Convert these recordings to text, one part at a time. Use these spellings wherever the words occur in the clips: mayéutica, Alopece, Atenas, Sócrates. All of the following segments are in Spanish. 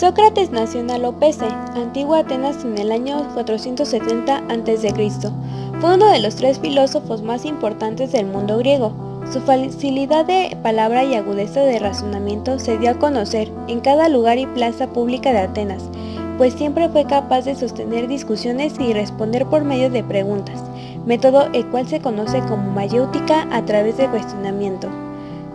Sócrates nació en Alopece, antigua Atenas, en el año 470 a.C. Fue uno de los tres filósofos más importantes del mundo griego. Su facilidad de palabra y agudeza de razonamiento se dio a conocer en cada lugar y plaza pública de Atenas, pues siempre fue capaz de sostener discusiones y responder por medio de preguntas, método el cual se conoce como mayéutica a través de cuestionamiento.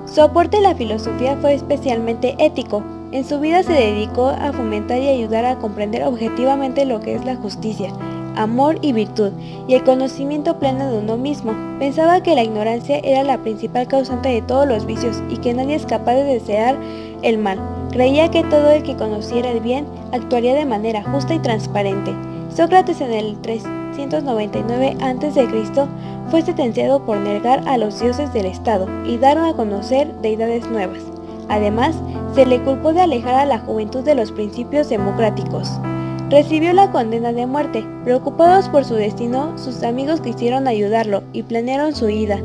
Su aporte a la filosofía fue especialmente ético. En su vida se dedicó a fomentar y ayudar a comprender objetivamente lo que es la justicia, amor y virtud, y el conocimiento pleno de uno mismo. Pensaba que la ignorancia era la principal causante de todos los vicios y que nadie es capaz de desear el mal. Creía que todo el que conociera el bien actuaría de manera justa y transparente. Sócrates, en el 399 a.C., fue sentenciado por negar a los dioses del Estado y dar a conocer deidades nuevas. Además, se le culpó de alejar a la juventud de los principios democráticos. Recibió la condena de muerte. Preocupados por su destino, sus amigos quisieron ayudarlo y planearon su huida,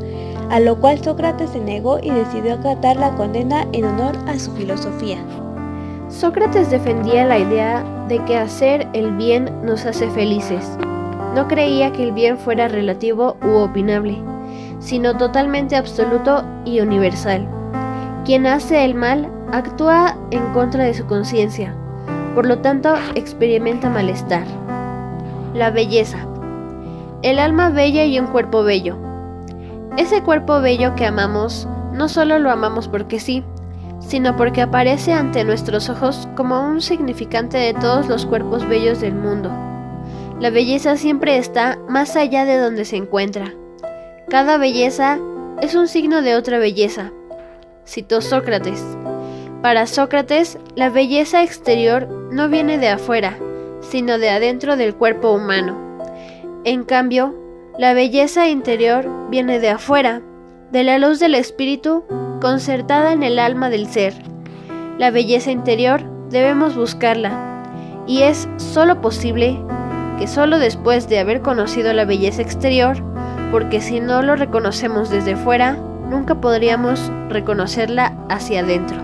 a lo cual Sócrates se negó y decidió acatar la condena en honor a su filosofía. Sócrates defendía la idea de que hacer el bien nos hace felices. No creía que el bien fuera relativo u opinable, sino totalmente absoluto y universal. Quien hace el mal actúa en contra de su conciencia, por lo tanto experimenta malestar. La belleza. El alma bella y un cuerpo bello. Ese cuerpo bello que amamos, no solo lo amamos porque sí, sino porque aparece ante nuestros ojos como un significante de todos los cuerpos bellos del mundo. La belleza siempre está más allá de donde se encuentra. Cada belleza es un signo de otra belleza, citó Sócrates. Para Sócrates, la belleza exterior no viene de afuera, sino de adentro del cuerpo humano. En cambio, la belleza interior viene de afuera, de la luz del espíritu concertada en el alma del ser. La belleza interior debemos buscarla, y es solo posible que solo después de haber conocido la belleza exterior, porque si no lo reconocemos desde fuera, nunca podríamos reconocerla hacia adentro.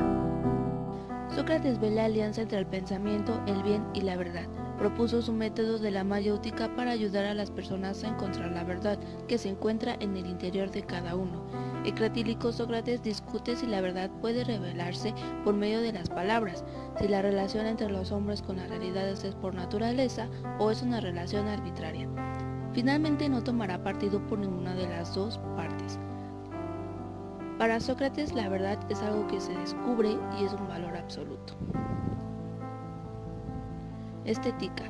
Sócrates ve la alianza entre el pensamiento, el bien y la verdad. Propuso su método de la mayéutica para ayudar a las personas a encontrar la verdad que se encuentra en el interior de cada uno. El cratílico Sócrates discute si la verdad puede revelarse por medio de las palabras, si la relación entre los hombres con las realidades es por naturaleza o es una relación arbitraria. Finalmente, no tomará partido por ninguna de las dos partes. Para Sócrates, la verdad es algo que se descubre y es un valor absoluto. Estética.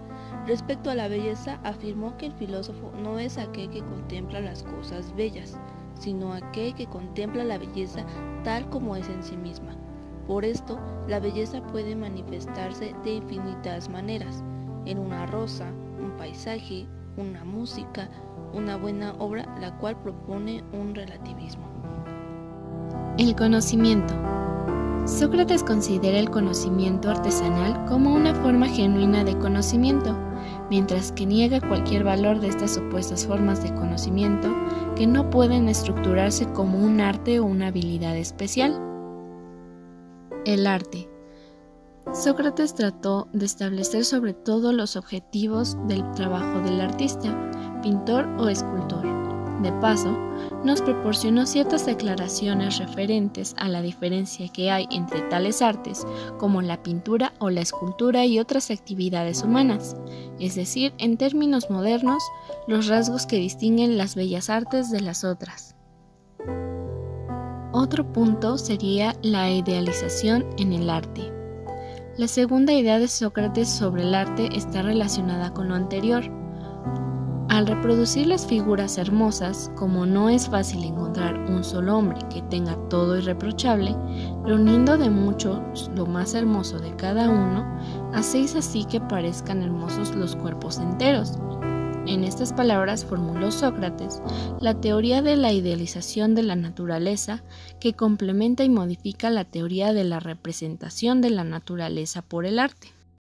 Respecto a la belleza, afirmó que el filósofo no es aquel que contempla las cosas bellas, sino aquel que contempla la belleza tal como es en sí misma. Por esto, la belleza puede manifestarse de infinitas maneras: en una rosa, un paisaje, una música, una buena obra, la cual propone un relativismo. El conocimiento. Sócrates considera el conocimiento artesanal como una forma genuina de conocimiento, mientras que niega cualquier valor de estas supuestas formas de conocimiento que no pueden estructurarse como un arte o una habilidad especial. El arte. Sócrates trató de establecer sobre todo los objetivos del trabajo del artista, pintor o escultor. De paso, nos proporcionó ciertas declaraciones referentes a la diferencia que hay entre tales artes como la pintura o la escultura y otras actividades humanas, es decir, en términos modernos, los rasgos que distinguen las bellas artes de las otras. Otro punto sería la idealización en el arte. La segunda idea de Sócrates sobre el arte está relacionada con lo anterior. Al reproducir las figuras hermosas, como no es fácil encontrar un solo hombre que tenga todo irreprochable, reuniendo de muchos lo más hermoso de cada uno, hacéis así que parezcan hermosos los cuerpos enteros. En estas palabras formuló Sócrates la teoría de la idealización de la naturaleza, que complementa y modifica la teoría de la representación de la naturaleza por el arte.